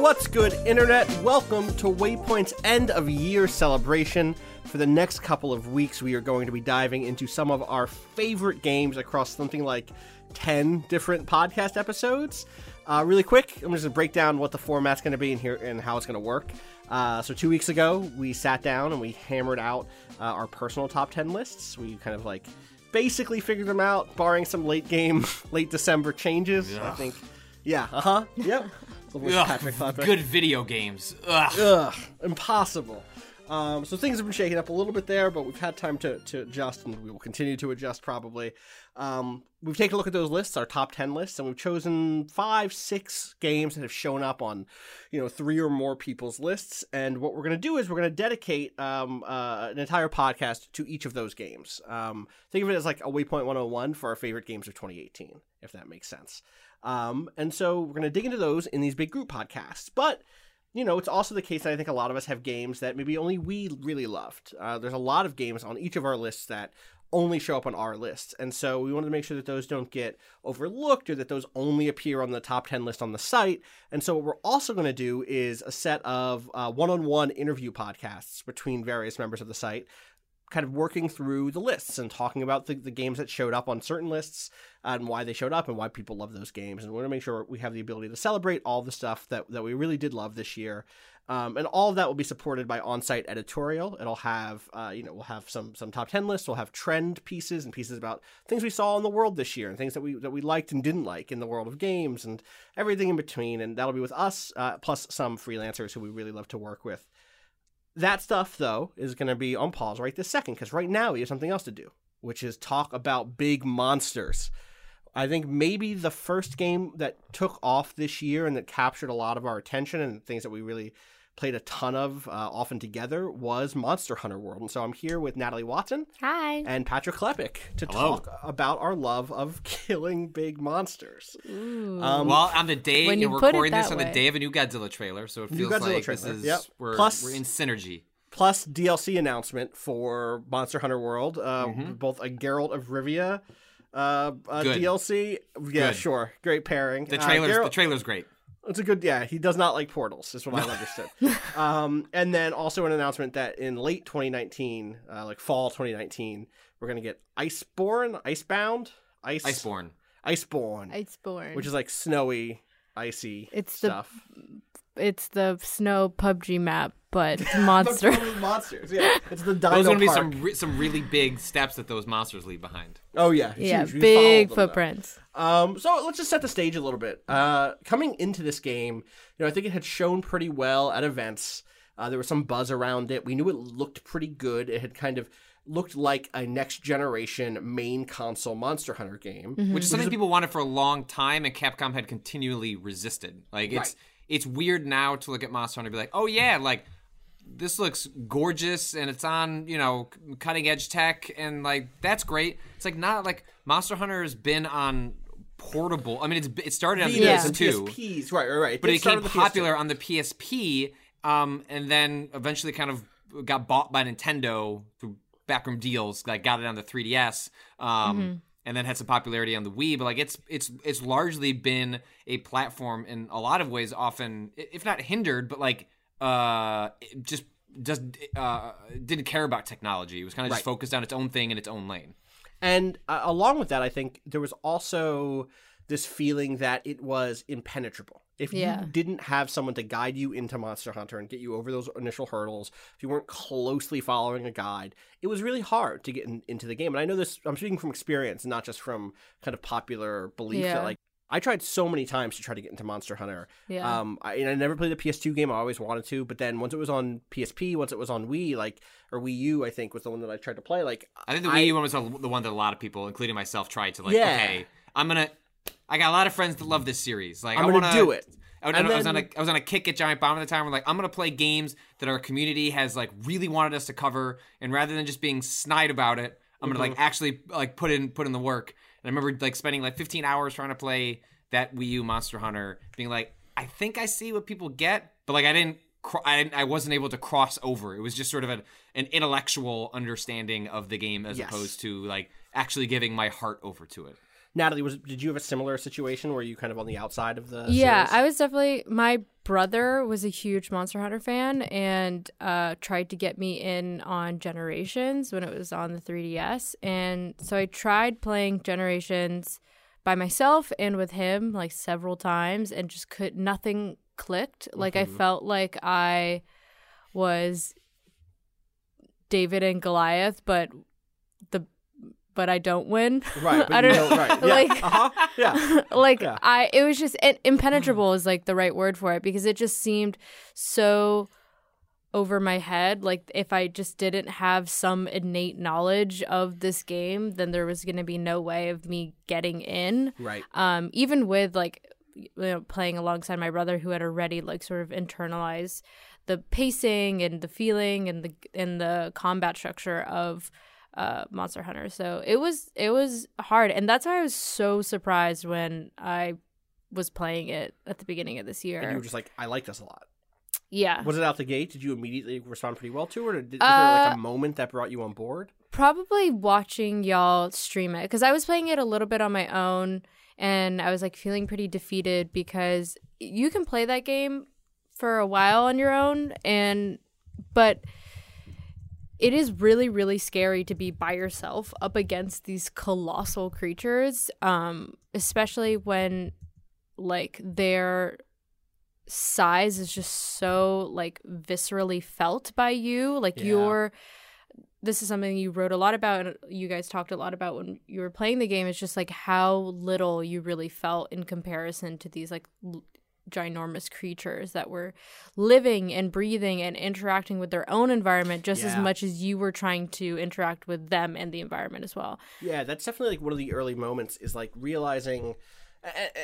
What's good, Internet? Welcome to Waypoint's end-of-year celebration. For the next couple of weeks, we are going to be diving into some of our favorite games across something like 10 different podcast episodes. Really quick, I'm just going to break down what the format's going to be in here and how it's going to work. So 2 weeks ago, we sat down and we hammered out our personal top 10 lists. We kind of like basically figured them out, barring some late December changes. Ugh. I think, yep. Ugh, good video games. Ugh, impossible. So things have been shaking up a little bit there, but we've had time to adjust, and we will continue to adjust probably. We've taken a look at those lists, our top 10 lists, and we've chosen 5-6 games that have shown up on, 3 or more people's lists. And what we're going to do is we're going to dedicate an entire podcast to each of those games. Think of it as like a Waypoint 101 for our favorite games of 2018, if that makes sense. And so we're going to dig into those in these big group podcasts. But, it's also the case that I think a lot of us have games that maybe only we really loved. There's a lot of games on each of our lists that only show up on our lists. And so we wanted to make sure that those don't get overlooked or that those only appear on the top 10 list on the site. And so what we're also going to do is a set of one-on-one interview podcasts between various members of the site, kind of working through the lists and talking about the games that showed up on certain lists and why they showed up and why people love those games. And we want to make sure we have the ability to celebrate all the stuff that we really did love this year. And all of that will be supported by on-site editorial. It'll have, we'll have some top 10 lists. We'll have trend pieces and pieces about things we saw in the world this year and things that we liked and didn't like in the world of games and everything in between. And that'll be with us, plus some freelancers who we really love to work with. That stuff, though, is going to be on pause right this second, because right now we have something else to do, which is talk about big monsters. I think maybe the first game that took off this year and that captured a lot of our attention and things that we really played a ton of often together was Monster Hunter World. And so I'm here with Natalie Watson. Hi. And Patrick Klepek to talk about our love of killing big monsters. Well, on the day you're recording this on the day of a new Godzilla trailer, so it feels like this is we're in synergy. Plus DLC announcement for Monster Hunter World, both a Geralt of Rivia DLC. Yeah, sure. Great pairing. The trailer's great. It's a good, he does not like portals, is what I understood. And then also an announcement that in late 2019, like fall 2019, we're going to get Iceborne. Which is like snowy, icy stuff. It's the snow PUBG map, but monster. Monsters, It's the dino park. There's going to be some really big steps that those monsters leave behind. Oh, yeah. Huge. Big footprints. So let's just set the stage a little bit. Coming into this game, I think it had shown pretty well at events. There was some buzz around it. We knew it looked pretty good. It had kind of looked like a next-generation main console Monster Hunter game. Mm-hmm. Which is something people wanted for a long time, and Capcom had continually resisted. Like, it's... Right. It's weird now to look at Monster Hunter and be like, oh, yeah, like, this looks gorgeous, and it's on, cutting-edge tech, and, like, that's great. It's, like, not, like, Monster Hunter has been on portable. I mean, it started on the PS2. PSPs, right. But it became popular on the PSP, and then eventually kind of got bought by Nintendo through backroom deals, like, got it on the 3DS, and then had some popularity on the Wii, but like it's largely been a platform in a lot of ways, often if not hindered, but like just didn't care about technology. It was kind of just focused on its own thing in its own lane. And along with that, I think there was also this feeling that it was impenetrable. If you didn't have someone to guide you into Monster Hunter and get you over those initial hurdles, if you weren't closely following a guide, it was really hard to get into the game. And I know this, I'm speaking from experience, not just from kind of popular belief that, like, I tried so many times to try to get into Monster Hunter. Yeah. I never played the PS2 game. I always wanted to. But then once it was on PSP, once it was on Wii, like, or Wii U, I think, was the one that I tried to play. Like, I think the Wii U one was the one that a lot of people, including myself, tried to, like, okay, I got a lot of friends that love this series. Like, I'm going to do it. I was on a kick at Giant Bomb at the time. We're like, I'm going to play games that our community has, like, really wanted us to cover. And rather than just being snide about it, I'm going to, like, actually, like, put in the work. And I remember, like, spending, like, 15 hours trying to play that Wii U Monster Hunter, being like, I think I see what people get, but, like, I wasn't able to cross over. It was just sort of an intellectual understanding of the game as opposed to, like, actually giving my heart over to it. Natalie, did you have a similar situation where you kind of on the outside of the series? I was definitely, my brother was a huge Monster Hunter fan and tried to get me in on Generations when it was on the 3DS. And so I tried playing Generations by myself and with him, like, several times, and just nothing clicked. Like, I felt like I was David and Goliath, but I don't win. Right. But I don't know. Right. Yeah. Like, yeah. Like, yeah. It was just impenetrable is, like, the right word for it, because it just seemed so over my head. Like, if I just didn't have some innate knowledge of this game, then there was going to be no way of me getting in. Right. Even with, like, you know, playing alongside my brother, who had already, like, sort of internalized the pacing and the feeling and the combat structure of Monster Hunter. So it was hard, and that's why I was so surprised when I was playing it at the beginning of this year. And you were just like, I like this a lot. Yeah. Was it out the gate? Did you immediately respond pretty well to it, or was there, like, a moment that brought you on board? Probably watching y'all stream it, because I was playing it a little bit on my own, and I was, like, feeling pretty defeated, because you can play that game for a while on your own, but it is really, really scary to be by yourself up against these colossal creatures, especially when, like, their size is just so, like, viscerally felt by you. Like, this is something you wrote a lot about and you guys talked a lot about when you were playing the game. It's just, like, how little you really felt in comparison to these, like, ginormous creatures that were living and breathing and interacting with their own environment just as much as you were trying to interact with them and the environment as well. Yeah, that's definitely, like, one of the early moments is, like, realizing,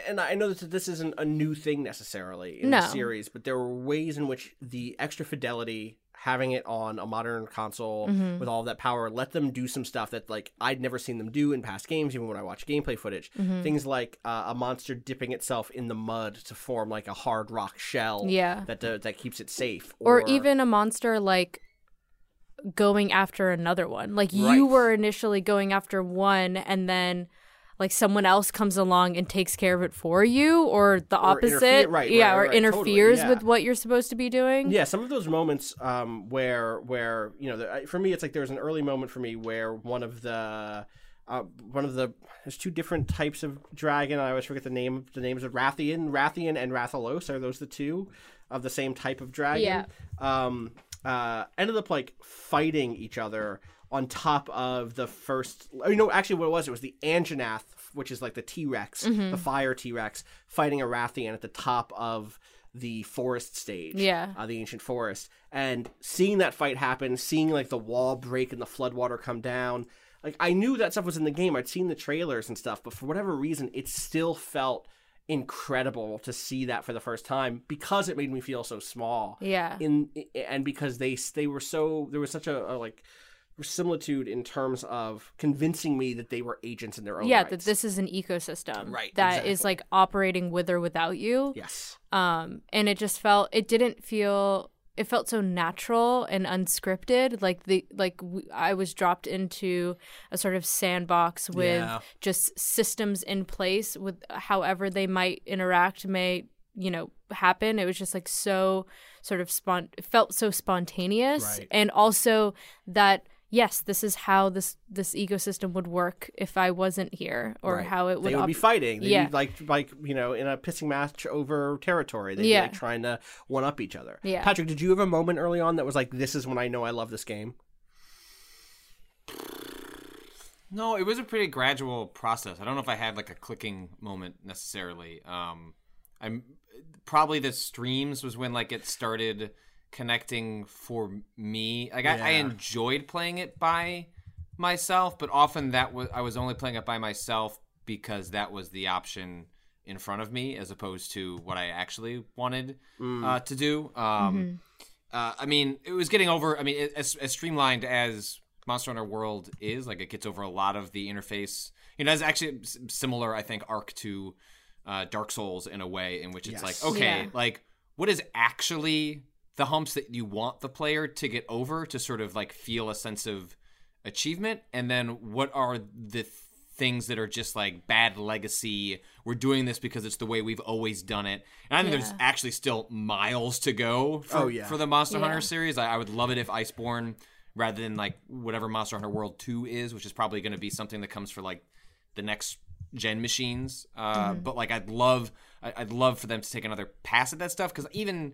and I know that this isn't a new thing necessarily in the series, but there were ways in which the extra fidelity, having it on a modern console with all of that power, let them do some stuff that, like, I'd never seen them do in past games, even when I watch gameplay footage. Things like a monster dipping itself in the mud to form, like, a hard rock shell that keeps it safe. Or even a monster, like, going after another one. Like, you were initially going after one, and then, like, someone else comes along and takes care of it for you, or the opposite. Interferes with what you're supposed to be doing. Yeah, some of those moments where you know, for me, it's like there was an early moment for me where there's two different types of dragon. I always forget the names of Rathian and Rathalos. Are those the two of the same type of dragon? Yeah. Ended up, like, fighting each other on top of the first, you know, actually what it was the Anjanath, which is, like, the T-Rex, the fire T-Rex, fighting a Rathian at the top of the forest stage, the ancient forest. And seeing that fight happen, seeing, like, the wall break and the floodwater come down, like, I knew that stuff was in the game. I'd seen the trailers and stuff, but for whatever reason, it still felt incredible to see that for the first time, because it made me feel so small. Yeah. And because they were so, there was such a like, similitude in terms of convincing me that they were agents in their own rights. That this is an ecosystem is, like, operating with or without you. Yes. And it just felt, it felt so natural and unscripted. I was dropped into a sort of sandbox with just systems in place with however they might interact happen. It was just, like, so sort of it felt so spontaneous, and also that yes, this is how this ecosystem would work if I wasn't here, or right. how it would. They would be fighting. They'd yeah. be like you know, in a pissing match over territory. They'd yeah. be like trying to one up each other. Yeah. Patrick, did you have a moment early on that was like, this is when I know I love this game? No, it was a pretty gradual process. I don't know if I had like a clicking moment necessarily. I'm probably the streams was when like it started connecting for me. Like yeah. I enjoyed playing it by myself, but often I was only playing it by myself because that was the option in front of me, as opposed to what I actually wanted to do. I mean, it was getting over. I mean, as streamlined as Monster Hunter World is, like it gets over a lot of the interface. You know, it's actually similar, I think, arc to Dark Souls in a way in which it's yes. like, okay, yeah. like what is actually the humps that you want the player to get over to sort of like feel a sense of achievement, and then what are the things that are just like bad legacy, we're doing this because it's the way we've always done it. And I think yeah. there's actually still miles to go for the Monster yeah. Hunter series. I would love it if Iceborne, rather than like whatever Monster Hunter World 2 is, which is probably going to be something that comes for like the next gen machines, but like I'd love for them to take another pass at that stuff, because even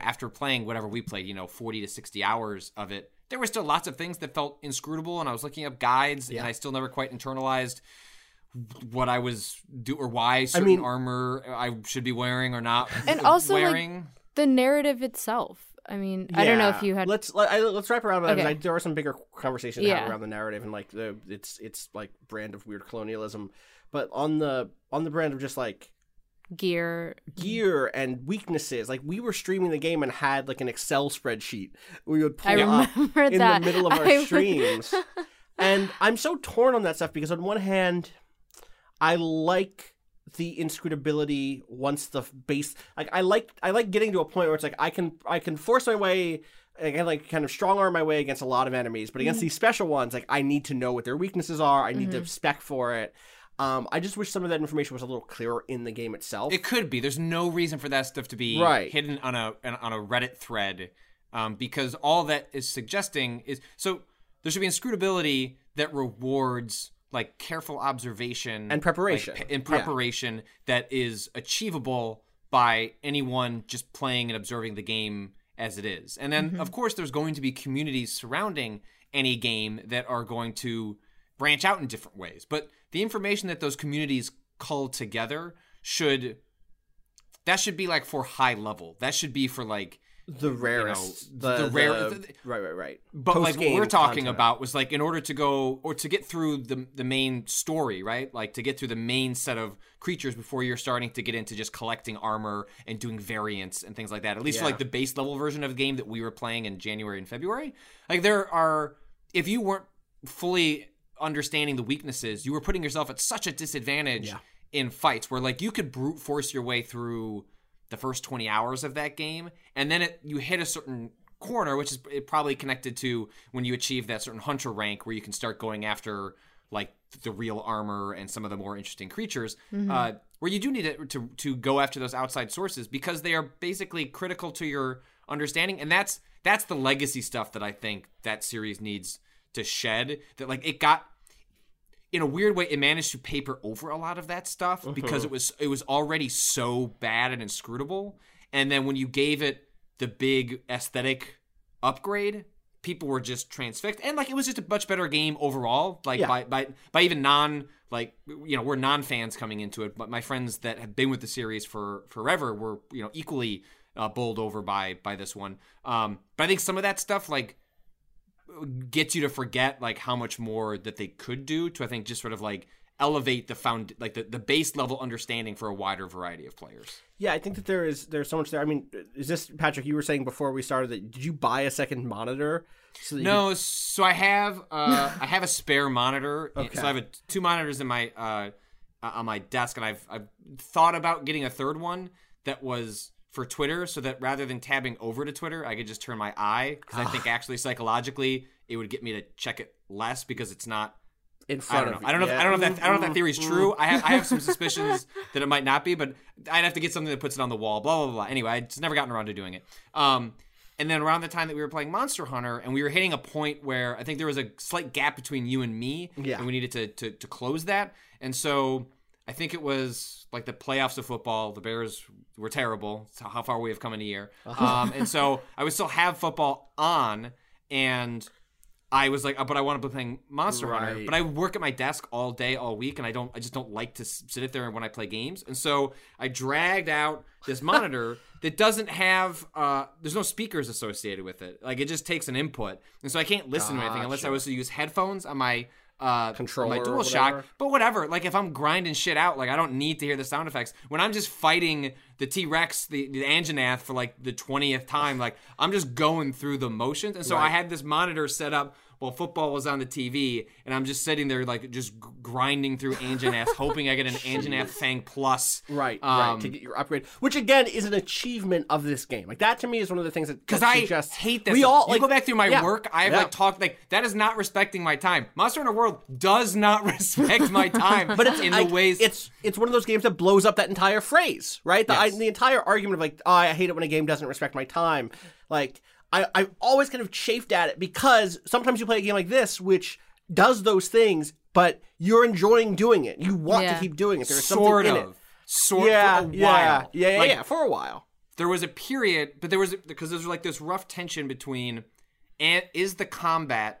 after playing whatever we played, you know, 40 to 60 hours of it, there were still lots of things that felt inscrutable, and I was looking up guides, yeah. and I still never quite internalized what I was do or why certain armor I should be wearing or not and also wearing. Like, the narrative itself. I mean, yeah. I don't know if you had. Let's wrap around that. Okay. Because there are some bigger conversations yeah. around the narrative and like the it's like brand of weird colonialism, but on the brand of just like gear and weaknesses. Like we were streaming the game and had like an Excel spreadsheet we would pull up in the middle of our streams, and I'm so torn on that stuff because on one hand, I like the inscrutability once the base, like I like getting to a point where it's like I can force my way, I can like kind of strong arm my way against a lot of enemies, but against these special ones, like I need to know what their weaknesses are. I need to spec for it. I just wish some of that information was a little clearer in the game itself. It could be. There's no reason for that stuff to be hidden on a Reddit thread, because all that is suggesting is, so there should be inscrutability that rewards like careful observation and preparation, yeah. that is achievable by anyone just playing and observing the game as it is. And then, of course, there's going to be communities surrounding any game that are going to branch out in different ways. But the information that those communities cull together should be like for high level. That should be for like the rarest, you know, the rare. But post-game, like what we're talking about was like in order to go or to get through the main story, right? Like to get through the main set of creatures before you're starting to get into just collecting armor and doing variants and things like that. At least for like the base level version of the game that we were playing in January and February, like if you weren't fully understanding the weaknesses, you were putting yourself at such a disadvantage in fights where like you could brute force your way through the first 20 hours of that game, and then you hit a certain corner, which is probably connected to when you achieve that certain hunter rank where you can start going after like the real armor and some of the more interesting creatures, where you do need to go after those outside sources because they are basically critical to your understanding. And that's the legacy stuff that I think that series needs to shed, that like it got, in a weird way, it managed to paper over a lot of that stuff because it was already so bad and inscrutable. And then when you gave it the big aesthetic upgrade, people were just transfixed. And like it was just a much better game overall. Like by even we're non-fans coming into it, but my friends that have been with the series for forever were, you know, equally bowled over by this one. But I think some of that stuff like gets you to forget like how much more that they could do to, I think, just sort of like elevate the base level understanding for a wider variety of players. Yeah, I think that there's so much there. I mean, is this, Patrick, you were saying before we started that did you buy a second monitor? So that no, so I have I have a spare monitor. Okay. So I have two monitors in my on my desk, and I've thought about getting a third one that was for Twitter, so that rather than tabbing over to Twitter, I could just turn my eye, because I think actually psychologically it would get me to check it less because it's not in front of me. I don't know if that theory is true. I have some suspicions that it might not be, but I'd have to get something that puts it on the wall. Blah blah blah. Anyway, I just never gotten around to doing it. And then around the time that we were playing Monster Hunter, and we were hitting a point where I think there was a slight gap between you and me, and we needed to close that. And so I think it was like the playoffs of football. The Bears were terrible. It's how far we have come in a year. And so I would still have football on, and I was like, oh, but I want to be playing Monster Hunter. But I work at my desk all day, all week, and I just don't like to sit there when I play games. And so I dragged out this monitor that doesn't have there's no speakers associated with it. Like, it just takes an input. And so I can't listen to anything unless I was to use headphones on my controller, my DualShock. But whatever. Like, if I'm grinding shit out, like, I don't need to hear the sound effects. When I'm just fighting the T-Rex, the Anjanath for like the 20th time, like, I'm just going through the motions. And so I had this monitor set up while football was on the TV, and I'm just sitting there like just grinding through Anjanath, hoping I get an Anjanath Fang Plus. Right, to get your upgrade. Which, again, is an achievement of this game. Like, that to me is one of the things that suggests... Because I hate that. We all, like, you go back through my work, I have talked, like, that is not respecting my time. Monster Hunter World does not respect my time. But it's in the ways... It's one of those games that blows up that entire phrase, right? The entire argument of, like, oh, I hate it when a game doesn't respect my time. Like... I've always kind of chafed at it, because sometimes you play a game like this, which does those things, but you're enjoying doing it. You want to keep doing it. There's sort something of. In it. For a while. For a while. There was a period, but there was like this rough tension between, is the combat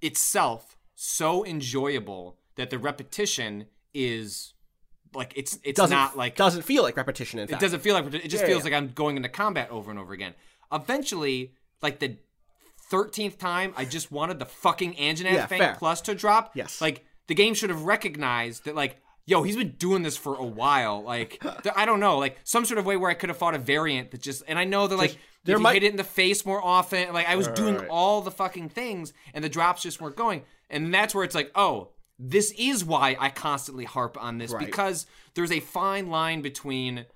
itself so enjoyable that the repetition is... Like, doesn't feel like repetition, in fact. It doesn't feel like repetition. It just feels like I'm going into combat over and over again. Eventually, like the 13th time, I just wanted the fucking Anjanath Fang Plus to drop. Yes. Like, the game should have recognized that, like, yo, he's been doing this for a while. Like, I don't know. Like, some sort of way where I could have fought a variant that just... And I know that, like, you hit it in the face more often. Like, I was doing all the fucking things, and the drops just weren't going. And that's where it's like, oh... This is why I constantly harp on this, because there's a fine line between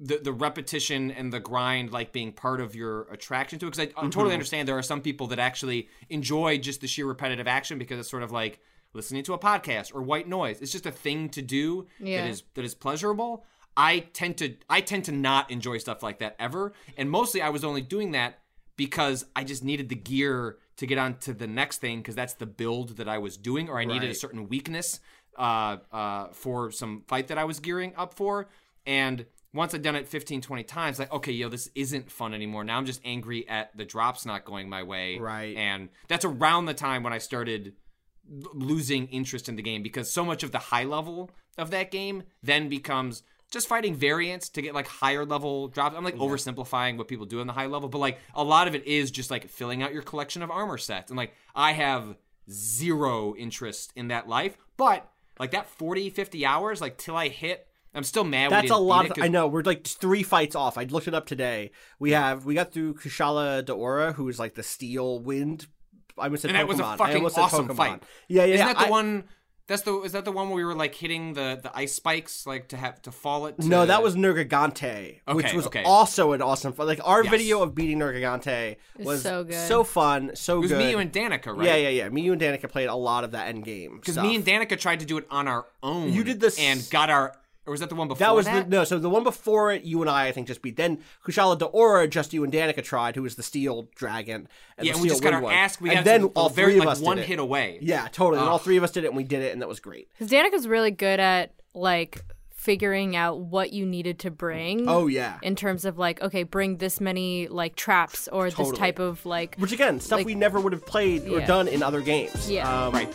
the repetition and the grind, like, being part of your attraction to it. Because I totally understand there are some people that actually enjoy just the sheer repetitive action, because it's sort of like listening to a podcast or white noise. It's just a thing to do that is pleasurable. I tend to not enjoy stuff like that ever. And mostly I was only doing that because I just needed the gear to get on to the next thing, because that's the build that I was doing, or I needed a certain weakness for some fight that I was gearing up for. And once I'd done it 15, 20 times, like, okay, yo, this isn't fun anymore. Now I'm just angry at the drops not going my way. Right. And that's around the time when I started losing interest in the game, because so much of the high level of that game then becomes... just fighting variants to get, like, higher level drops. I'm, like, oversimplifying what people do on the high level, but, like, a lot of it is just, like, filling out your collection of armor sets. And, like, I have zero interest in that life, but, like, that 40, 50 hours, like, till I hit, I'm still mad. That's a lot of, I know, we're, like, 3 fights off. I looked it up today. We got through Kushala Daora, who's, like, the steel wind. I almost said Pokemon. And that was a fucking awesome fight. Yeah. Isn't that the one... Is that the one where we were, like, hitting the ice spikes, like, to fall it? No, that was Nergigante, which was also an awesome fun. Like, our video of beating Nergigante was so good. So fun, so good. It was me, you, and Danica, right? Yeah. Me, you, and Danica played a lot of that end game. Because me and Danica tried to do it on our own. You did this. And got our... Or was that the one before that? So the one before it, you and I think, just beat. Then Kushala Daora, just you and Danica tried, who was the steel dragon. And and we just got our ass. We and then all three of us did it. One hit away. Yeah, totally. And all three of us did it, and we did it, and that was great. Because Danica's really good at, like, figuring out what you needed to bring. Oh, yeah. In terms of, like, okay, bring this many, like, traps or this type of, like... Which, again, stuff, like, we never would have played or done in other games. Yeah. Right.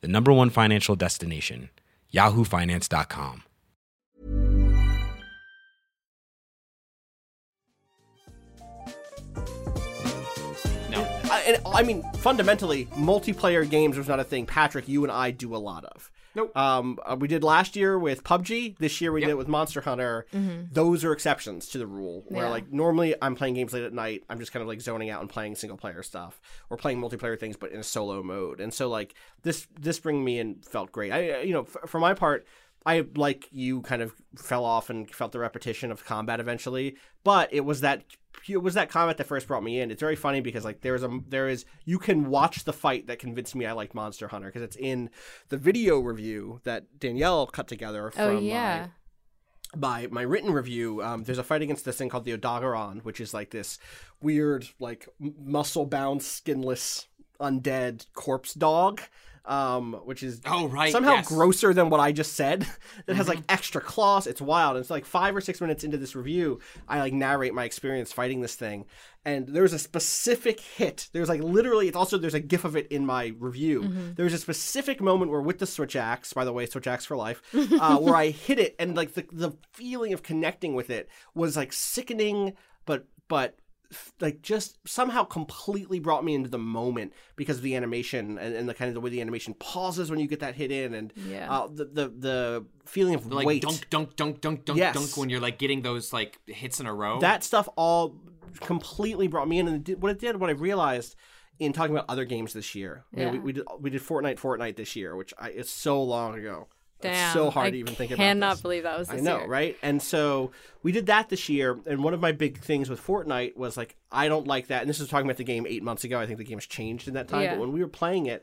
The #1 financial destination, yahoofinance.com. No. I mean, fundamentally, multiplayer games was not a thing Patrick, you and I do a lot of. Nope. We did last year with PUBG. This year we did it with Monster Hunter. Mm-hmm. Those are exceptions to the rule where, like, normally I'm playing games late at night. I'm just kind of, like, zoning out and playing single-player stuff or playing multiplayer things but in a solo mode. And so, like, this bring me in felt great. I, you know, for my part, I, like you, kind of fell off and felt the repetition of combat eventually, but it was that combat that first brought me in. It's very funny because, like, there is you can watch the fight that convinced me I liked Monster Hunter because it's in the video review that Danielle cut together from my written review. There's a fight against this thing called the Odagaran, which is like this weird, like, muscle-bound, skinless, undead corpse dog. Which is somehow grosser than what I just said. It has, like, extra claws. It's wild. And it's, like, 5 or 6 minutes into this review, I, like, narrate my experience fighting this thing. And there was a specific hit. There's, like, literally, it's also, there's a gif of it in my review. Mm-hmm. There was a specific moment where, with the Switch Axe, by the way, Switch Axe for life, where I hit it, and, like, the feeling of connecting with it was, like, sickening, but like, just somehow completely brought me into the moment because of the animation and the kind of the way the animation pauses when you get that hit in, and the feeling of, like, weight. Dunk, dunk when you're, like, getting those, like, hits in a row. That stuff all completely brought me in. And what I realized in talking about other games this year, we did Fortnite this year, which it's so long ago. Damn, it's so hard to even think about. I cannot believe that was this year. I know, right? And so we did that this year, and one of my big things with Fortnite was, like, I don't like that. And this is talking about the game 8 months ago. I think the game's changed in that time. Yeah. But when we were playing it,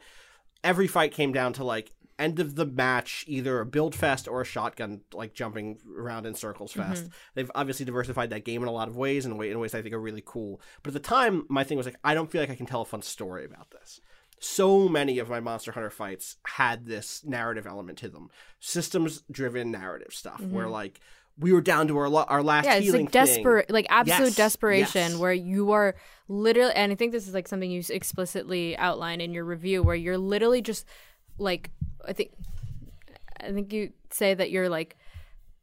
every fight came down to, like, end of the match, either a build fest or a shotgun, like, jumping around in circles fest. Mm-hmm. They've obviously diversified that game in a lot of ways, and in ways I think are really cool. But at the time, my thing was, like, I don't feel like I can tell a fun story about this. So many of my Monster Hunter fights had this narrative element to them. Systems-driven narrative stuff where, like, we were down to our last healing thing. Yeah, it's like absolute desperation where you are literally – and I think this is, like, something you explicitly outline in your review where you're literally just, like – I think you say that you're, like,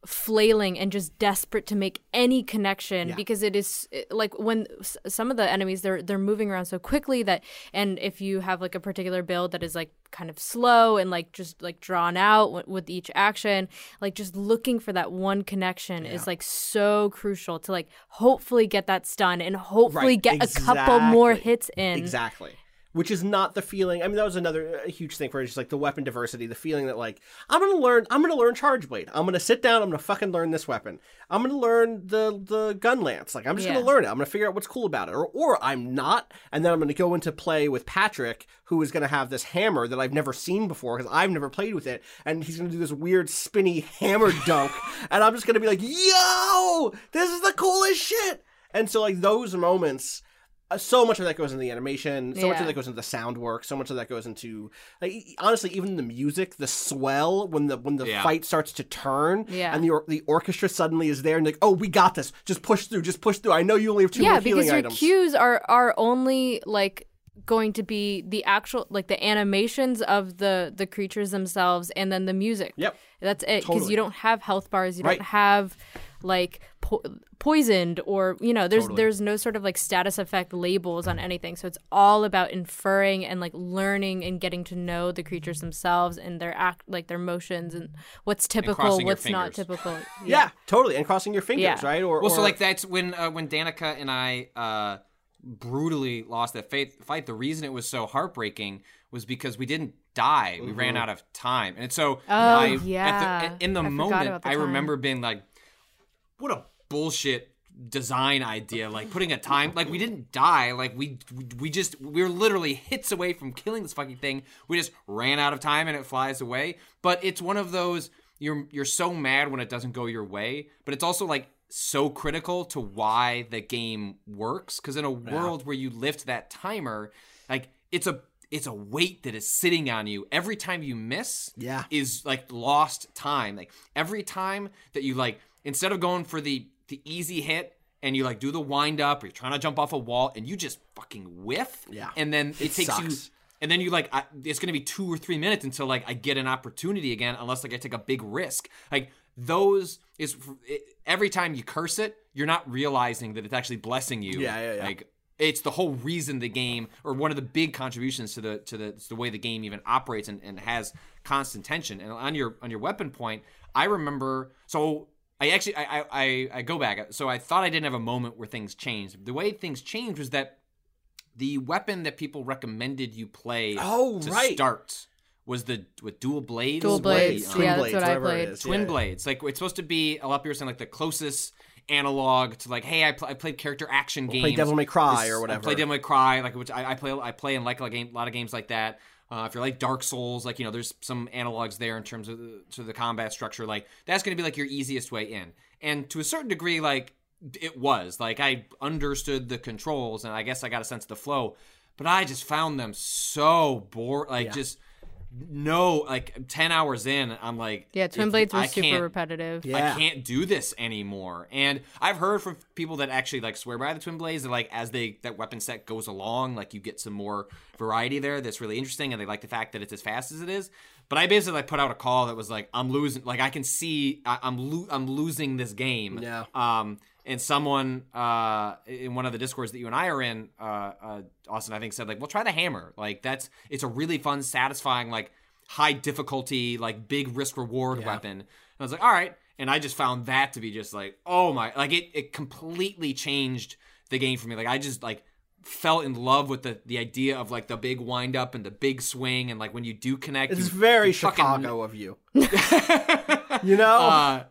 flailing and just desperate to make any connection because it is, like, when some of the enemies they're moving around so quickly that, and if you have, like, a particular build that is, like, kind of slow and, like, just, like, drawn out with each action, like, just looking for that one connection is, like, so crucial to, like, hopefully get that stun and hopefully get a couple more hits in. Exactly. Which is not the feeling. I mean, that was another huge thing for it, just, like, the weapon diversity, the feeling that, like, I'm gonna learn Charge Blade. I'm gonna sit down. I'm gonna fucking learn this weapon. I'm gonna learn the gun lance. Like, I'm just gonna learn it. I'm gonna figure out what's cool about it, or I'm not, and then I'm gonna go into play with Patrick, who is gonna have this hammer that I've never seen before because I've never played with it, and he's gonna do this weird spinny hammer dunk, and I'm just gonna be like, yo, this is the coolest shit. And so, like, those moments. So much of that goes into the animation, so much of that goes into the sound work, so much of that goes into, like, honestly, even the music, the swell when the fight starts to turn and the orchestra suddenly is there and, like, oh, we got this, just push through, I know you only have two more healing items. Yeah, because your cues are only, like, going to be the actual, like, the animations of the creatures themselves and then the music. Yep. That's it, because you don't have health bars, you don't have, like, poisoned or, you know, there's no sort of, like, status effect labels on anything. So it's all about inferring and, like, learning and getting to know the creatures themselves and their their motions and what's typical, and what's not typical. Yeah, totally. And crossing your fingers, right? Or so, like, that's when Danica and I brutally lost that fight. The reason it was so heartbreaking was because we didn't die. We ran out of time. And so in the moment, I remember being like, what a bullshit design idea, like, putting a time, like, we didn't die, like, we were literally hits away from killing this fucking thing. We just ran out of time and it flies away. But it's one of those, you're so mad when it doesn't go your way, but it's also, like, so critical to why the game works, because in a world where you lift that timer, like, it's a weight that is sitting on you. Every time you miss is, like, lost time. Like, every time that you, like, instead of going for the easy hit and you, like, do the wind up or you're trying to jump off a wall and you just fucking whiff. Yeah. And then it takes sucks. You – and then you, like – it's going to be 2 or 3 minutes until, like, I get an opportunity again unless, like, I take a big risk. Like, those is – every time you curse it, you're not realizing that it's actually blessing you. Yeah. Like, It's the whole reason the game, or one of the big contributions to the way the game even operates and has constant tension. And on your weapon point, I remember. So I actually I go back. So I thought I didn't have a moment where things changed. The way things changed was that the weapon that people recommended you play start was with Dual Blades. Dual Blades, Twin Blades, that's what I played. Twin Blades, like it's supposed to be. A lot of people are saying like the closest analog to like, hey, I played character action games. Play Devil May Cry or whatever. I play in like a lot of games like that. If you're like Dark Souls, like, you know, there's some analogs there in terms of the combat structure. Like that's going to be like your easiest way in. And to a certain degree, like it was like I understood the controls and I guess I got a sense of the flow, but I just found them so boring. Like just no, like 10 hours in, I'm like, yeah, Twin Blades was super repetitive. Yeah. I can't do this anymore. And I've heard from people that actually like swear by the Twin Blades that like as that weapon set goes along, like you get some more variety there that's really interesting, and they like the fact that it's as fast as it is. But I basically like put out a call that was like, I'm losing, like I can see I'm losing this game. Yeah. And someone in one of the Discords that you and I are in, Austin, I think, said, like, well, try the hammer. Like, it's a really fun, satisfying, like, high difficulty, like, big risk-reward weapon. And I was like, all right. And I just found that to be just like, oh, my. Like, it completely changed the game for me. Like, I just, like, fell in love with the idea of, like, the big wind-up and the big swing. And, like, when you do connect. It's very Chicago of you. You know? I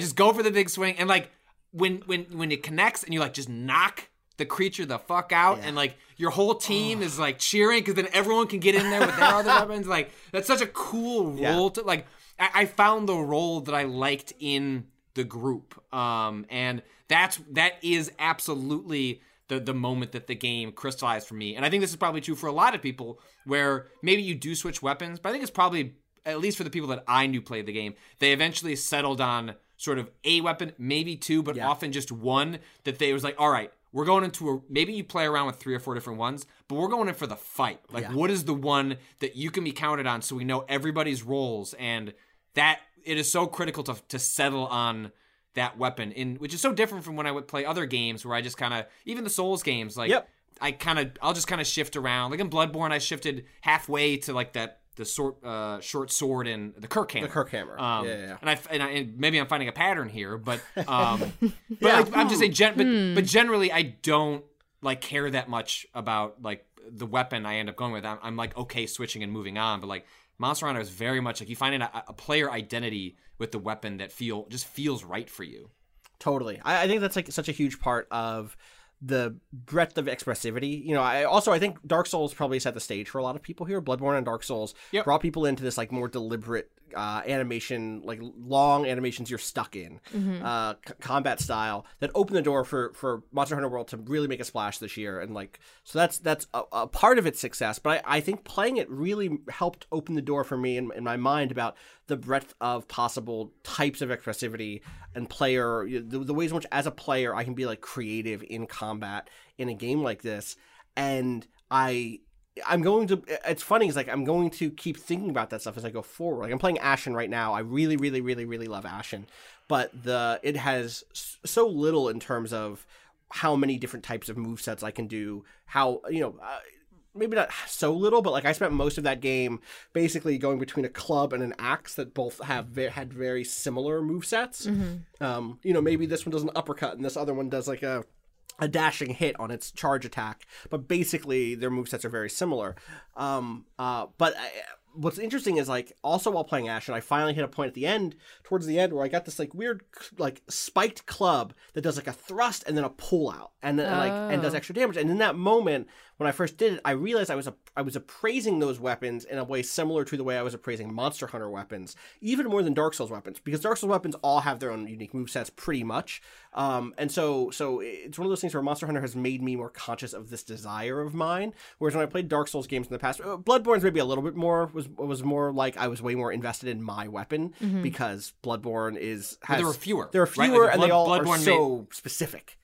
just go for the big swing. And, like. When it connects and you like just knock the creature the fuck out and like your whole team is like cheering because then everyone can get in there with their other weapons, like that's such a cool role to like. I found the role that I liked in the group, and that is absolutely the moment that the game crystallized for me. And I think this is probably true for a lot of people where maybe you do switch weapons, but I think it's probably, at least for the people that I knew played the game, they eventually settled on sort of a weapon, maybe two, but often just one that they was like, all right, we're going into maybe you play around with 3 or 4 different ones, but we're going in for the fight. Like what is the one that you can be counted on so we know everybody's roles, and that it is so critical to settle on that weapon, which is so different from when I would play other games where I just kind of, even the Souls games, like I'll just kind of shift around. Like in Bloodborne, I shifted halfway to like that, the short sword and the Kirkhammer. And maybe I'm finding a pattern here, but I'm just saying. But generally, I don't like care that much about like the weapon I end up going with. I'm like okay switching and moving on. But like Monster Hunter is very much like you find a player identity with the weapon that feels right for you. Totally, I think that's like such a huge part of the breadth of expressivity. You know, I think Dark Souls probably set the stage for a lot of people here. Bloodborne and Dark Souls brought people into this like more deliberate animation, like long animations you're stuck in, combat style that opened the door for Monster Hunter World to really make a splash this year. And like, so that's a part of its success. But I think playing it really helped open the door for me in my mind about the breadth of possible types of expressivity and player, the ways in which as a player I can be like creative in combat in a game like this. And I'm going to, it's funny, it's like I'm going to keep thinking about that stuff as I go forward. Like I'm playing Ashen right now. I really, really, really, really love Ashen, but it has so little in terms of how many different types of movesets I can do, how, you know, maybe not so little, but like I spent most of that game basically going between a club and an axe that both had very similar movesets. You know, maybe this one does an uppercut and this other one does like a dashing hit on its charge attack, but basically their movesets are very similar. What's interesting is like also while playing Ashen, I finally hit a point towards the end where I got this like weird like spiked club that does like a thrust and then a pull out and does extra damage. And in that moment when I first did it, I realized I was appraising those weapons in a way similar to the way I was appraising Monster Hunter weapons, even more than Dark Souls weapons, because Dark Souls weapons all have their own unique movesets pretty much. And so it's one of those things where Monster Hunter has made me more conscious of this desire of mine, whereas when I played Dark Souls games in the past, Bloodborne's maybe a little bit more was more like I was way more invested in my weapon because Bloodborne there are fewer, right? Like and they all Bloodborne are so specific.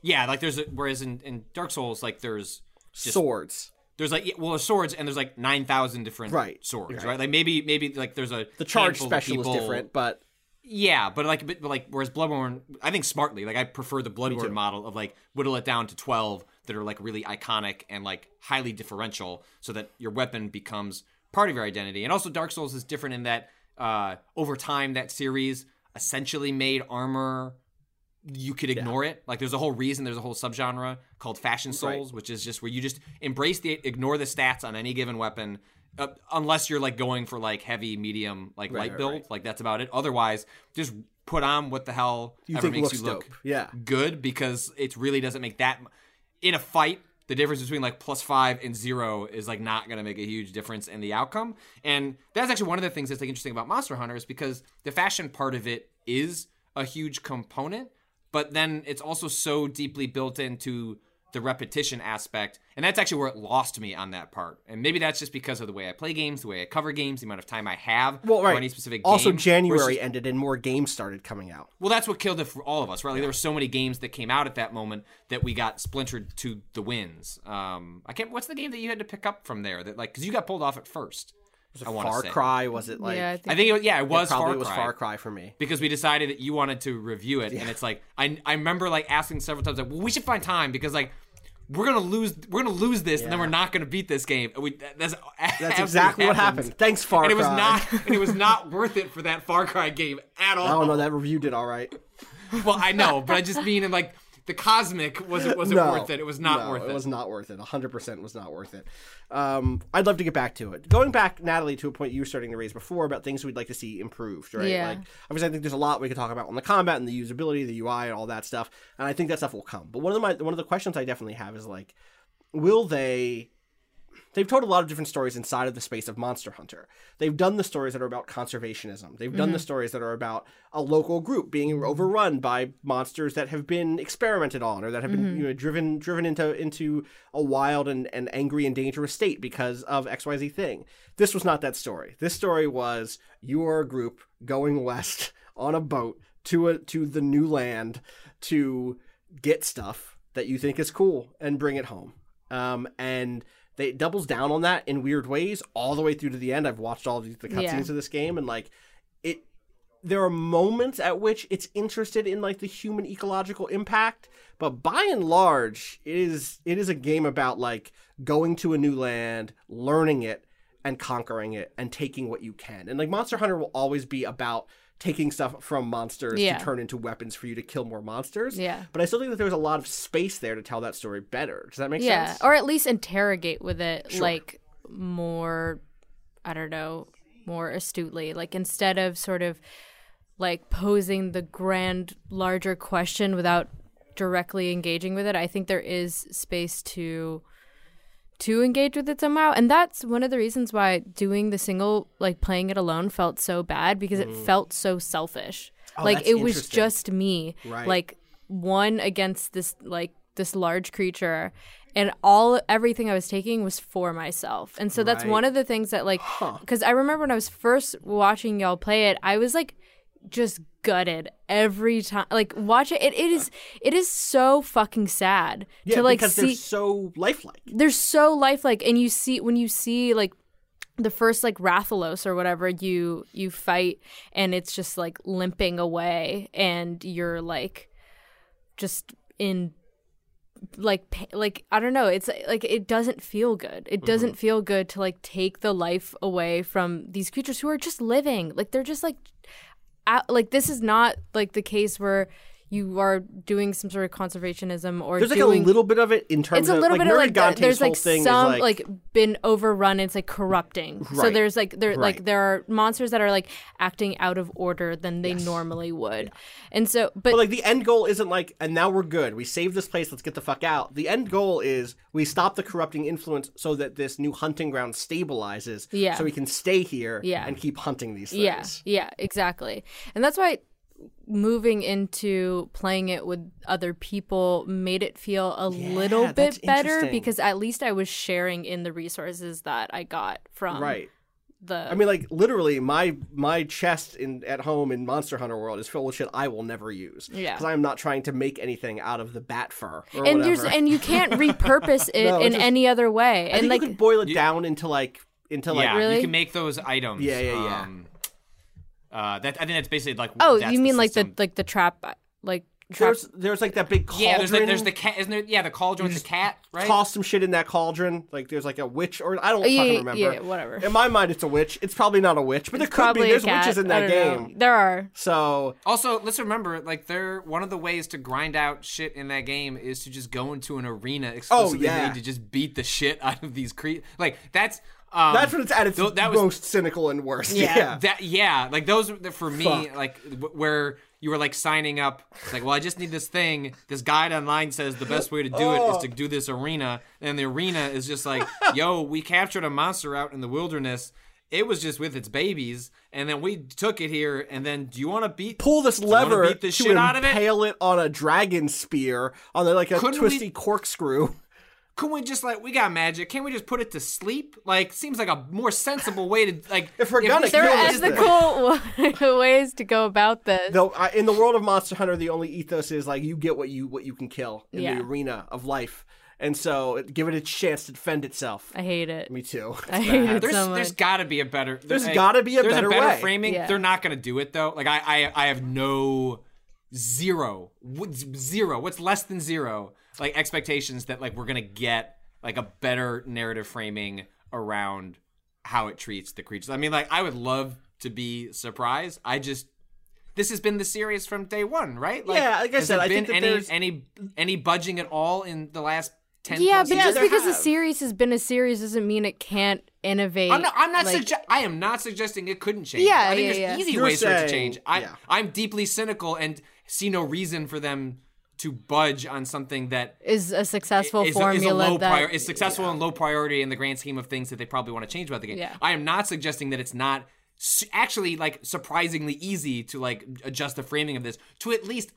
Yeah, like whereas in Dark Souls, like there's just swords. There's like swords, and there's like 9,000 different swords, right? Like maybe like there's the charge special is different, but. Yeah, but like whereas Bloodborne, I think smartly, like I prefer the Bloodborne model of like whittle it down to 12. that are like really iconic and like highly differential so that your weapon becomes part of your identity. And also Dark Souls is different in that over time that series essentially made armor. You could ignore it. Like there's a whole reason there's a whole subgenre called Fashion Souls, which is just where you just ignore the stats on any given weapon. Unless you're like going for like heavy, medium, like light build, like that's about it. Otherwise, just put on what the hell ever makes you look good, because it really doesn't make that in a fight. The difference between like +5 and 0 is like not going to make a huge difference in the outcome. And that's actually one of the things that's like interesting about Monster Hunter is because the fashion part of it is a huge component, but then it's also so deeply built into the repetition aspect, and that's actually where it lost me on that part. And maybe that's just because of the way I play games, the way I cover games, the amount of time I have for any specific game. Also, January ended and more games started coming out. Well, that's what killed it for all of us, right? Like, there were so many games that came out at that moment that we got splintered to the wins. I can't. What's the game that you had to pick up from there? That like because you got pulled off at first. Was it Far Cry? Was it like? Yeah, I think it was, it was Far Cry. Probably was Far Cry for me because we decided that you wanted to review it, and it's like I remember like asking several times like, well, we should find time because like we're gonna lose this, and then we're not gonna beat this game. And that's exactly what happened. Thanks, Far Cry. And it was not worth it for that Far Cry game at all. I don't know. That review did all right. Well, I know, but I just mean in like. The cosmic wasn't worth it. It was not worth it. It was not worth it. 100% was not worth it. I'd love to get back to it. Going back, Natalie, to a point you were starting to raise before about things we'd like to see improved, right? Yeah. Like, obviously, I think there's a lot we could talk about on the combat and the usability, the UI, and all that stuff. And I think that stuff will come. But one of the questions I definitely have is like, will they? They've told a lot of different stories inside of the space of Monster Hunter. They've done the stories that are about conservationism. They've done the stories that are about a local group being overrun by monsters that have been experimented on or that have been driven into a wild and angry and dangerous state because of XYZ thing. This was not that story. This story was you are a group going west on a boat to the new land to get stuff that you think is cool and bring it home. It doubles down on that in weird ways all the way through to the end. I've watched all the cutscenes of this game, and like it, there are moments at which it's interested in like the human ecological impact, but by and large, it is a game about like going to a new land, learning it, and conquering it, and taking what you can. And like Monster Hunter will always be about taking stuff from monsters to turn into weapons for you to kill more monsters. Yeah. But I still think that there's a lot of space there to tell that story better. Does that make sense? Yeah, or at least interrogate with it like more, I don't know, more astutely. Like instead of sort of like posing the grand, larger question without directly engaging with it, I think there is space to engage with it somehow. And that's one of the reasons why doing the single, like playing it alone, felt so bad, because it felt so selfish. Like it was just me, like one against this large creature, and everything I was taking was for myself. And so that's one of the things that like, because I remember when I was first watching y'all play it, I was like just gutted every time. Like watch it. It is so fucking sad to like because see. They're so lifelike. They're so lifelike, and you see when you see like the first like Rathalos or whatever you fight, and it's just like limping away, and you're like just in like I don't know. It's like it doesn't feel good. It doesn't feel good to like take the life away from these creatures who are just living. Like they're just like. Like this is not like the case where you are doing some sort of conservationism or there's like a little bit of it in terms of like Nergigante's there's like whole thing some is like been overrun. It's like corrupting. So there's like there are monsters that are like acting out of order than they normally would, and so but like the end goal isn't like and now we're good. We saved this place. Let's get the fuck out. The end goal is we stop the corrupting influence so that this new hunting ground stabilizes. Yeah. So we can stay here and keep hunting these things. Yeah, exactly, and that's why. Moving into playing it with other people made it feel a little bit better because at least I was sharing in the resources that I got from I mean, like literally, my chest at home in Monster Hunter World is filled with shit I will never use. Yeah, because I am not trying to make anything out of the bat fur. Or and whatever. And you can't repurpose it in any other way. I think like you could boil it down into really? You can make those items. Yeah. I think that's basically like. Oh, you mean the like the trap, like There's like that big cauldron. Yeah, there's the cat. Isn't there? Yeah, the cauldron with the cat, right? Toss some shit in that cauldron. Like there's like a witch, or I don't fucking remember. Yeah, whatever. In my mind, it's a witch. It's probably not a witch, but it's there could be. There's witches in that game. There are. So also, let's remember, like, one of the ways to grind out shit in that game is to just go into an arena exclusively made to just beat the shit out of these creatures. Like that's when it's at its most cynical and worst. Yeah. Like those for me, like where you were like signing up. It's like, well, I just need this thing. This guide online says the best way to do it is to do this arena. And the arena is just like, yo, we captured a monster out in the wilderness. It was just with its babies, and then we took it here, and then do you want to pull this lever to impale it on a dragon spear on like a twisty corkscrew? Couldn't we just we got magic? Can't we just put it to sleep? Like, seems like a more sensible way to if we're gonna kill this thing. There are ethical ways to go about this. Though in the world of Monster Hunter, the only ethos is like you get what you can kill in the arena of life. And so, give it a chance to defend itself. I hate it. Me too. I hate it so much. There's got to be a better. There's got to be a better framing. Yeah. They're not going to do it though. Like I have no zero. What's less than zero? Like expectations that like we're going to get like a better narrative framing around how it treats the creatures. I mean, like I would love to be surprised. This has been the series from day one, right? Like, yeah, like I said, I think that there's any budging at all in the last 10 years. Yeah, but just because a series has been a series doesn't mean it can't innovate. I am not suggesting it couldn't change. Yeah, I think there's easy ways for it to change. I'm deeply cynical and see no reason for them to budge on something that is a successful formula that is successful and low priority in the grand scheme of things that they probably want to change about the game. Yeah. I am not suggesting that it's not actually like surprisingly easy to like adjust the framing of this to at least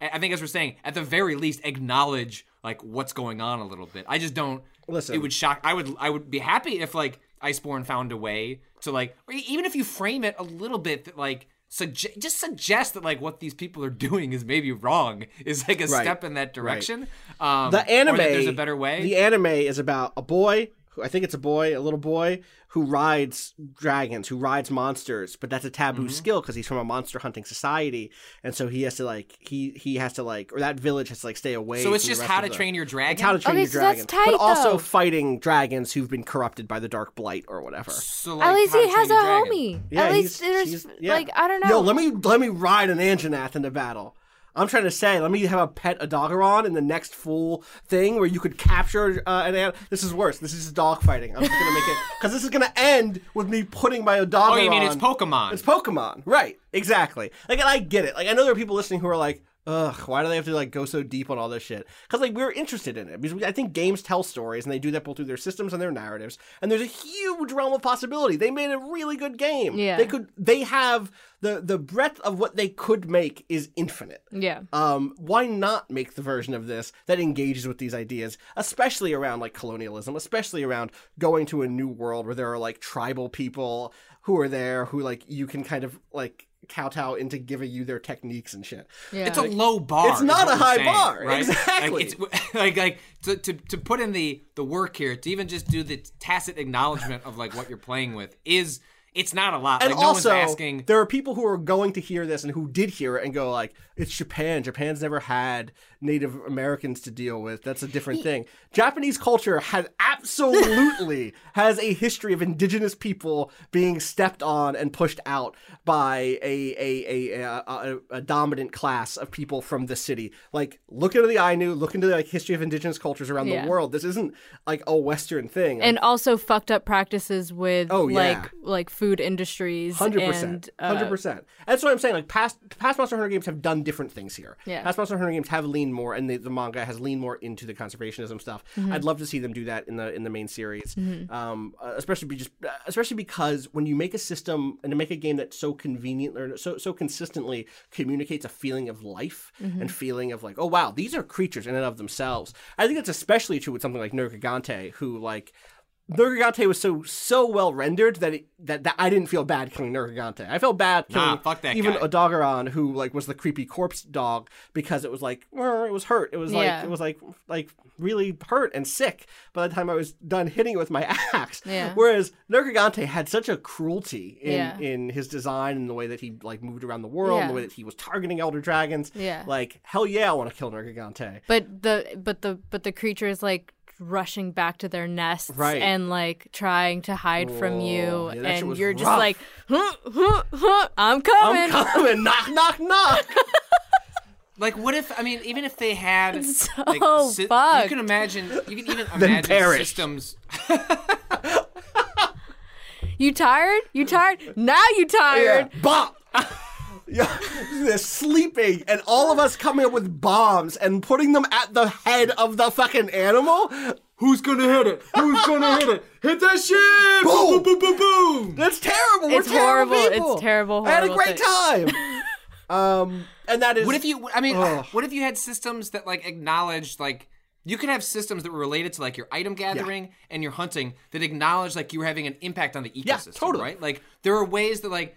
I think as we're saying at the very least acknowledge like what's going on a little bit. I just don't listen. It would shock. I would be happy if like Iceborne found a way to like, or even if you frame it a little bit that like suggest that like what these people are doing is maybe wrong is like a step in that direction. Right. The anime, or that there's a better way. The anime is about a boy. I think it's a little boy who rides dragons, who rides monsters, but that's a taboo skill because he's from a monster hunting society, and so he has to like he has to like, or that village has to like stay away. So it's just How to Train Your Dragon. It's How to Train Your Dragon, tight, but also fighting dragons who've been corrupted by the dark blight or whatever. So like, at least he has a homie. Yeah, at least there's like I don't know. Yo, let me ride an Anjanath into battle. I'm trying to say, let me have a pet a Doggeron in the next full thing where you could capture an. This is worse. This is just dog fighting. I'm just gonna make it because this is gonna end with me putting my Doggeron. Oh, you mean it's Pokemon? It's Pokemon, right? Exactly. Like, and I get it. Like, I know there are people listening who are like, ugh, why do they have to like go so deep on all this shit? Because like we're interested in it because I think games tell stories and they do that both through their systems and their narratives. And there's a huge realm of possibility. They made a really good game. Yeah. They have. The breadth of what they could make is infinite. Yeah. Why not make the version of this that engages with these ideas, especially around like colonialism, especially around going to a new world where there are like tribal people who are there who like you can kind of like kowtow into giving you their techniques and shit. Yeah. It's like, a low bar. It's not a high bar. Right? Exactly. Like, it's, like to put in the work here, to even just do the tacit acknowledgement of like what you're playing with is. It's not a lot. And like, also, no one's asking. There are people who are going to hear this and who did hear it and go like, it's Japan. Japan's never had Native Americans to deal with. That's a different thing. Japanese culture has absolutely has a history of indigenous people being stepped on and pushed out by a dominant class of people from the city. Like, look into the Ainu, look into the like, history of indigenous cultures around the world. This isn't like a Western thing. And also fucked up practices with like food industries. 100%. 100%. That's what I'm saying. Like past Monster Hunter games have done different things here. Yeah. Past Monster Hunter games have leaned more, and the manga has leaned more into the conservationism stuff. Mm-hmm. I'd love to see them do that in the main series, especially because when you make a system and to make a game that so conveniently or so consistently communicates a feeling of life and feeling of like, oh wow, these are creatures in and of themselves. I think that's especially true with something like Nergigante, who like. Nergigante was so well rendered that that I didn't feel bad killing Nergigante. I felt bad killing Odogaran, who like was the creepy corpse dog, because it was like it was hurt. It was like it was like really hurt and sick by the time I was done hitting it with my axe. Yeah. Whereas Nergigante had such a cruelty in his design and the way that he like moved around the world, and the way that he was targeting elder dragons. Yeah. Like hell yeah, I want to kill Nergigante. But the creature is like rushing back to their nests and like trying to hide from you, and you're rough. Just like, I'm coming, knock, knock, knock. Like, what if? I mean, even if they had, so like, you can imagine. You can even imagine systems. You tired? Now you tired? Yeah. Bop. Yeah, they're sleeping, and all of us coming up with bombs and putting them at the head of the fucking animal. Who's gonna hit it? Who's gonna hit it? Hit that shit! Boom! Boom! Boom! Boom! Boom! That's terrible. It's horrible. People. It's terrible. I had a great time. And that is. What if you? I mean, what if you had systems that like acknowledged like. You could have systems that were related to, like, your item gathering and your hunting that acknowledge, like, you were having an impact on the ecosystem, right? Like, there are ways that, like,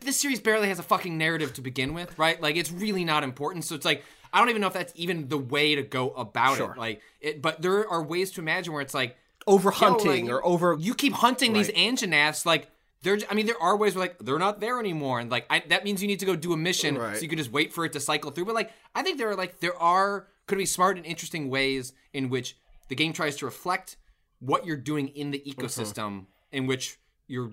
this series barely has a fucking narrative to begin with, right? Like, it's really not important. So it's like, I don't even know if that's even the way to go about it. Like, but there are ways to imagine where it's, like... Over-hunting or over... You keep hunting these Anjanaths, like... I mean, there are ways where, like, they're not there anymore. And, like, that means you need to go do a mission so you can just wait for it to cycle through. But, like, I think there are could be smart and interesting ways in which the game tries to reflect what you're doing in the ecosystem, in which you're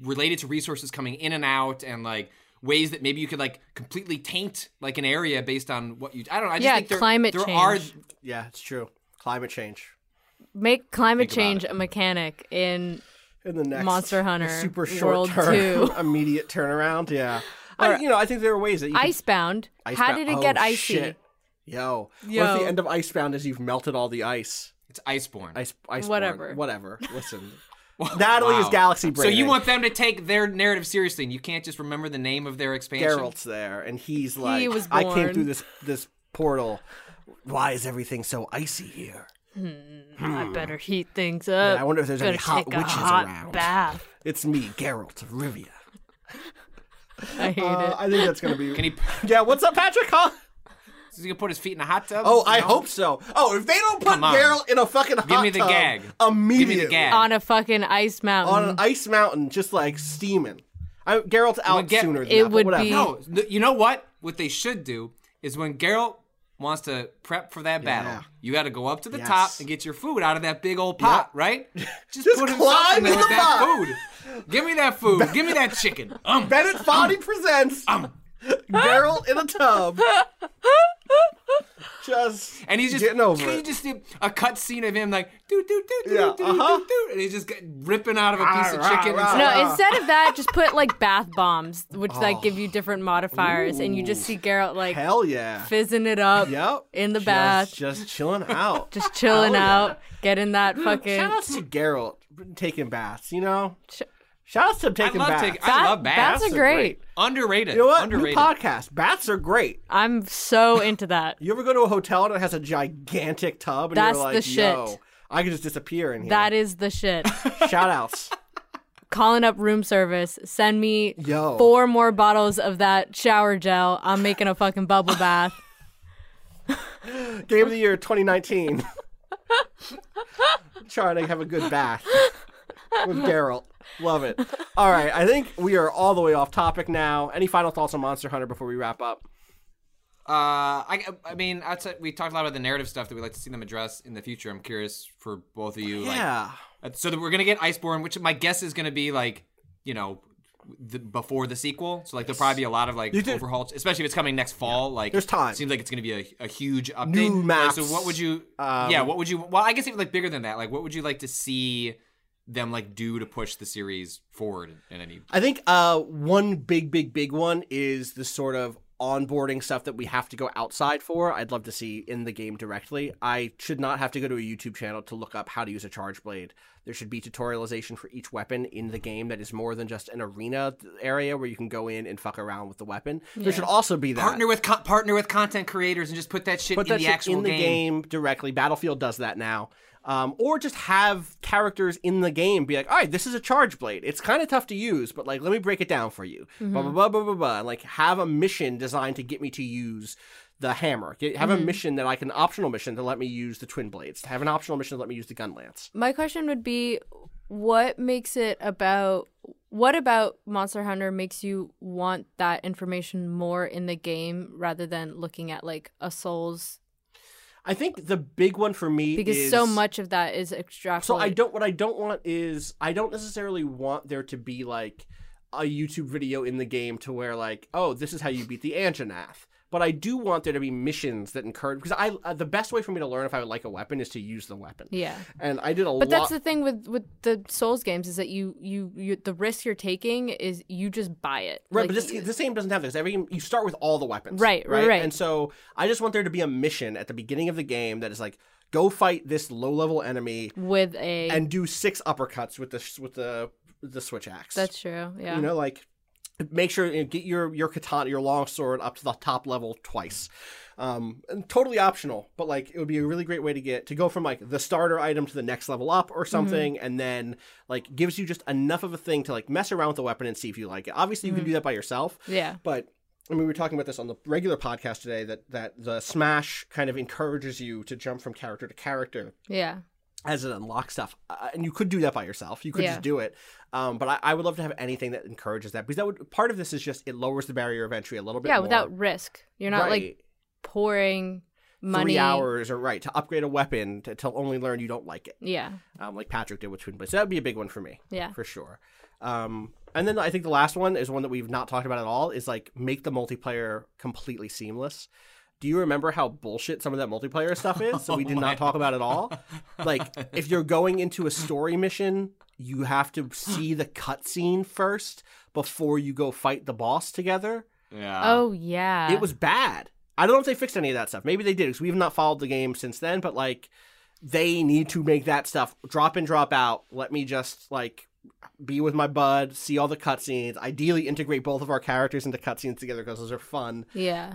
related to resources coming in and out, and, like, ways that maybe you could, like, completely taint, like, an area based on what you... I don't know. I just think there are... Yeah, it's true. Climate change. Make climate change a mechanic in the next Monster Hunter super short term, immediate turnaround. Yeah, I think there are ways that you Icebound. How did it get icy? Shit. Yo, what if the end of Icebound is you've melted all the ice? It's Iceborne. Iceborne. Whatever. Listen, Natalie is galaxy brain. So you want them to take their narrative seriously, and you can't just remember the name of their expansion. Geralt's there, and he's like, I came through this portal. Why is everything so icy here? I better heat things up. Yeah, I wonder if there's any hot witches around. Bath. It's me, Geralt of Rivia. I hate it. I think that's going to be... Can he... Yeah, what's up, Patrick? Huh? Is he going to put his feet in a hot tub? Oh, I hope so. Oh, if they don't put Geralt in a fucking hot tub... Give me the gag. On a fucking ice mountain. On an ice mountain, just like steaming. Geralt's out sooner than that, but whatever. No, you know what? What they should do is when Geralt... wants to prep for that battle. Yeah. You got to go up to the top and get your food out of that big old pot, right? Just put climb in there with that food. Give me that food. Give me that chicken. Bennett Foddy presents Geralt in a tub. And he's just getting over it. You just see a cut scene of him like do do do do do do do, and he's just ripping out of a piece of chicken. No, instead of that, just put like bath bombs, which like give you different modifiers, and you just see Geralt like fizzing it up in the bath, just chilling out, getting that fucking. Shout out to Geralt taking baths, you know. Shout out to taking baths. I love baths. Baths are great. Underrated. You know what? Underrated. New podcast. Baths are great. I'm so into that. You ever go to a hotel and it has a gigantic tub and you're like, yo, I can just disappear in here. That is the shit. Shout outs. Calling up room service. Send me 4 more bottles of that shower gel. I'm making a fucking bubble bath. Game of the year 2019. Trying to have a good bath with Geralt. Love it. All right. I think we are all the way off topic now. Any final thoughts on Monster Hunter before we wrap up? I mean, we talked a lot about the narrative stuff that we'd like to see them address in the future. I'm curious for both of you. Yeah. Like, so that we're going to get Iceborne, which my guess is going to be like, you know, before the sequel. So like there'll probably be a lot of like overhauls, especially if it's coming next fall. Yeah. Like there's time. It seems like it's going to be a huge update. New maps. So what would you, well, I guess even like bigger than that, like what would you like to see them like do to push the series forward in any... I think one big one is the sort of onboarding stuff that we have to go outside for. I'd love to see in the game directly. I should not have to go to a YouTube channel to look up how to use a Charge Blade. There should be tutorialization for each weapon in the game that is more than just an arena area where you can go in and fuck around with the weapon. Yeah. There should also be that. Partner with content creators and just put that shit in the actual game. Put that shit in the game directly. Battlefield does that now. Or just have characters in the game be like, all right, this is a charge blade. It's kind of tough to use, but like, let me break it down for you. Mm-hmm. Blah, blah, blah, blah, blah, blah. And like, have a mission designed to get me to use the hammer. Have a mission that I can, optional mission to let me use the twin blades. Have an optional mission to let me use the gun lance. My question would be, what makes it about, what about Monster Hunter makes you want that information more in the game rather than looking at like a Souls? I think the big one for me because is... so much of that is extrapolated. So I don't, what I don't want is, I don't necessarily want there to be like a YouTube video in the game to where like, oh, this is how you beat the Anjanath. But I do want there to be missions that encourage, because I the best way for me to learn if I would like a weapon is to use the weapon. Yeah. And I did a lot. But that's the thing with the Souls games is that you the risk you're taking is you just buy it. Right, like, but this game doesn't have this. Every game, you start with all the weapons. Right. And so I just want there to be a mission at the beginning of the game that is like, go fight this low level enemy with a and do 6 uppercuts with the Switch Axe. That's true. Yeah. You know, like, make sure you get your katana, your longsword, up to the top level twice. And totally optional, but like it would be a really great way to get to go from like the starter item to the next level up or something, and then like gives you just enough of a thing to like mess around with the weapon and see if you like it. Obviously, you can do that by yourself. Yeah, but I mean, we were talking about this on the regular podcast today that the Smash kind of encourages you to jump from character to character. Yeah. As it unlocks stuff. And you could do that by yourself. You could just do it. But I would love to have anything that encourages that. Because part of this is just it lowers the barrier of entry a little bit more. Yeah, without risk. You're not like pouring money. 3 hours to upgrade a weapon to only learn you don't like it. Yeah. Like Patrick did with Twin Blades. So that would be a big one for me. Yeah. For sure. And then I think the last one is one that we've not talked about at all is like make the multiplayer completely seamless. Do you remember how bullshit some of that multiplayer stuff is? So we did not talk about it at all. Like, if you're going into a story mission, you have to see the cutscene first before you go fight the boss together. Yeah. Oh, yeah. It was bad. I don't know if they fixed any of that stuff. Maybe they did, because we have not followed the game since then. But, like, they need to make that stuff drop in, drop out. Let me just, like, be with my bud, see all the cutscenes, ideally integrate both of our characters into cutscenes together because those are fun. Yeah.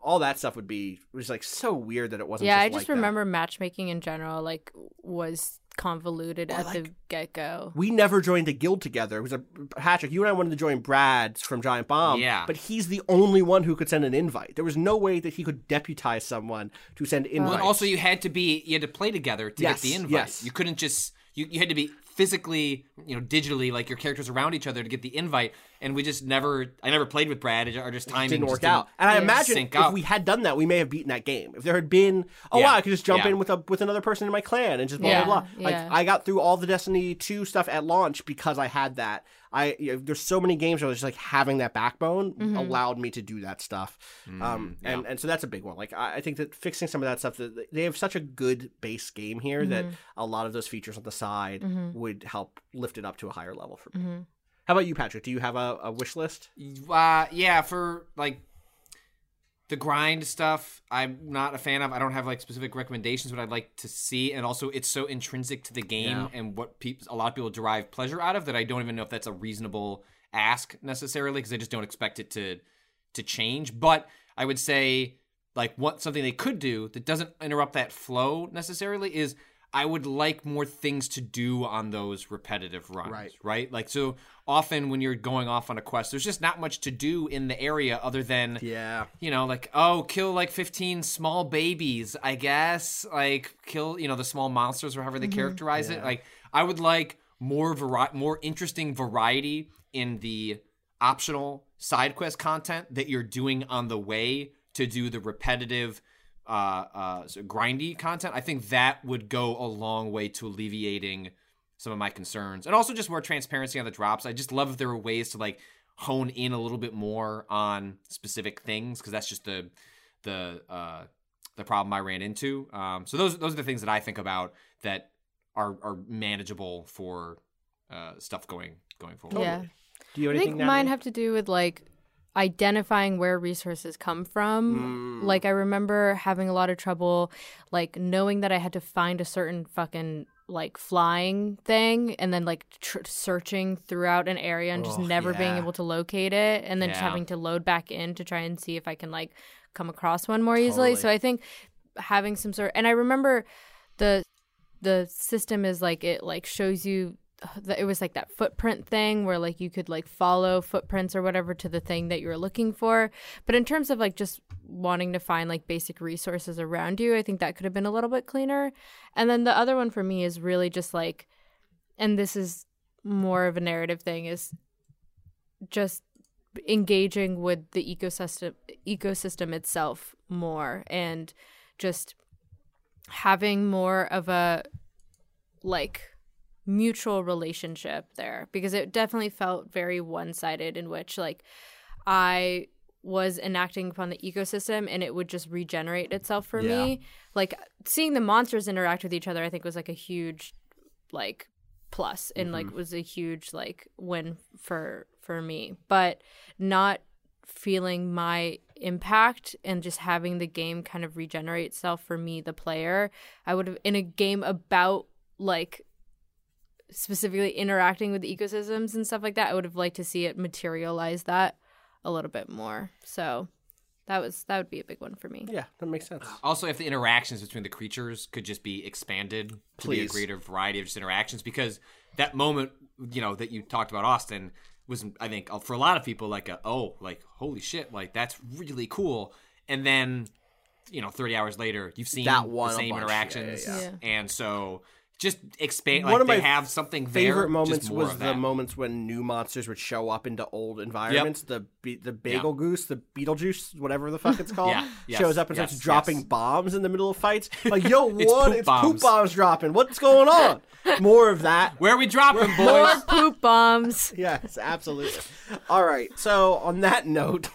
All that stuff would be was like so weird that it wasn't. Yeah, I just like remember that. Matchmaking in general like was convoluted at the get-go. We never joined a guild together. It was Patrick, you and I wanted to join Brad from Giant Bomb. Yeah. But he's the only one who could send an invite. There was no way that he could deputize someone to send invites. Well, also you had to play together to get the invite. Yes. You couldn't just you had to be physically, you know, digitally, like your characters around each other to get the invite, and we just I never played with Brad. Our just timing didn't work out. And I imagine if we had done that, we may have beaten that game. If there had been, wow, I could just jump in with another person in my clan and just blah blah blah. Like I got through all the Destiny 2 stuff at launch because I had that. There's so many games where I was just like having that backbone allowed me to do that stuff. And so that's a big one. Like I think that fixing some of that stuff, that they have such a good base game here that a lot of those features on the side would help lift it up to a higher level for me. How about you, Patrick? Do you have a wish list? Yeah, for like the grind stuff, I'm not a fan of. I don't have like specific recommendations, but I'd like to see. And also, it's so intrinsic to the game and what a lot of people derive pleasure out of that I don't even know if that's a reasonable ask necessarily, because I just don't expect it to change. But I would say like something they could do that doesn't interrupt that flow necessarily is I would like more things to do on those repetitive runs, right? Like, so often when you're going off on a quest, there's just not much to do in the area other than, you know, like, oh, kill like 15 small babies, I guess. Like, kill, you know, the small monsters or however they characterize it. Like, I would like more interesting variety in the optional side quest content that you're doing on the way to do the repetitive so grindy content. I think that would go a long way to alleviating some of my concerns, and also just more transparency on the drops. I just love if there were ways to like hone in a little bit more on specific things, because that's just the problem I ran into. So those are the things that I think about that are manageable for stuff going forward. Yeah, do you have anything? I think mine have to do with like identifying where resources come from. Like, I remember having a lot of trouble, like, knowing that I had to find a certain fucking, like, flying thing and then, like, searching throughout an area and just never being able to locate it, and then just having to load back in to try and see if I can, like, come across one more easily. So I think having some sort of... And I remember the the system is like, it like shows you, it was like that footprint thing where like you could like follow footprints or whatever to the thing that you were looking for. But in terms of like just wanting to find like basic resources around you, I think that could have been a little bit cleaner. And then the other one for me is really just like, and this is more of a narrative thing, is just engaging with the ecosystem itself more, and just having more of a like mutual relationship there, because it definitely felt very one-sided, in which like I was enacting upon the ecosystem and it would just regenerate itself for me. Like seeing the monsters interact with each other, I think was like a huge like plus, and like was a huge like win for me. But not feeling my impact and just having the game kind of regenerate itself for me, the player, I would have, in a game about like specifically interacting with ecosystems and stuff like that, I would have liked to see it materialize that a little bit more. So that would be a big one for me. Yeah, that makes sense. Also, if the interactions between the creatures could just be expanded to be a greater variety of just interactions, because that moment, you know, that you talked about, Austin, was, I think, for a lot of people, like, holy shit, like, that's really cool. And then, you know, 30 hours later, you've seen the same interactions. Yeah. And so just expand, like, they have something there. One of my favorite moments was the moments when new monsters would show up into old environments. Yep. The bagel goose, the Beetlejuice, whatever the fuck it's called, shows up and starts dropping bombs in the middle of fights. Like, yo, what? It's poop bombs dropping. What's going on? More of that. Where are we dropping, boys? More poop bombs. Yes, absolutely. All right. So on that note,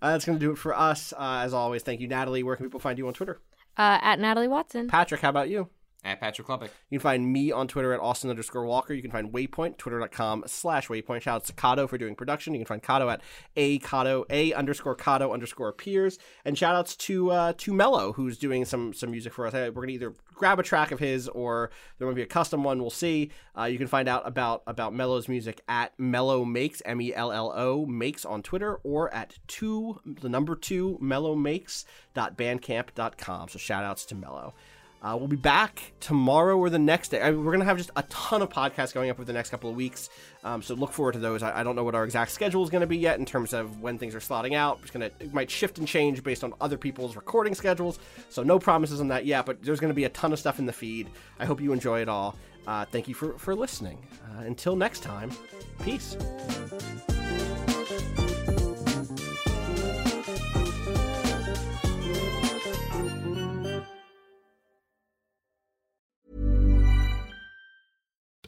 that's going to do it for us. As always, thank you, Natalie. Where can people find you on Twitter? At Natalie Watson. Patrick, how about you? At Patrick Klepek. You can find me on Twitter at Austin_Walker. You can find Waypoint, twitter.com/Waypoint. Shout out to Cotto for doing production. You can find Cotto at @Cotto_Cotto_Peers. And shout outs to Mellow, who's doing some music for us. We're going to either grab a track of his or there might be a custom one. We'll see. You can find out about Mellow's music at Mellow Makes, Mello Makes on Twitter, or at 2 mellowmakes.bandcamp.com. So shout outs to Mellow. We'll be back tomorrow or the next day. I mean, we're going to have just a ton of podcasts going up over the next couple of weeks, so look forward to those. I don't know what our exact schedule is going to be yet in terms of when things are slotting out. It might shift and change based on other people's recording schedules, so no promises on that yet, but there's going to be a ton of stuff in the feed. I hope you enjoy it all. Thank you for listening. Until next time, peace.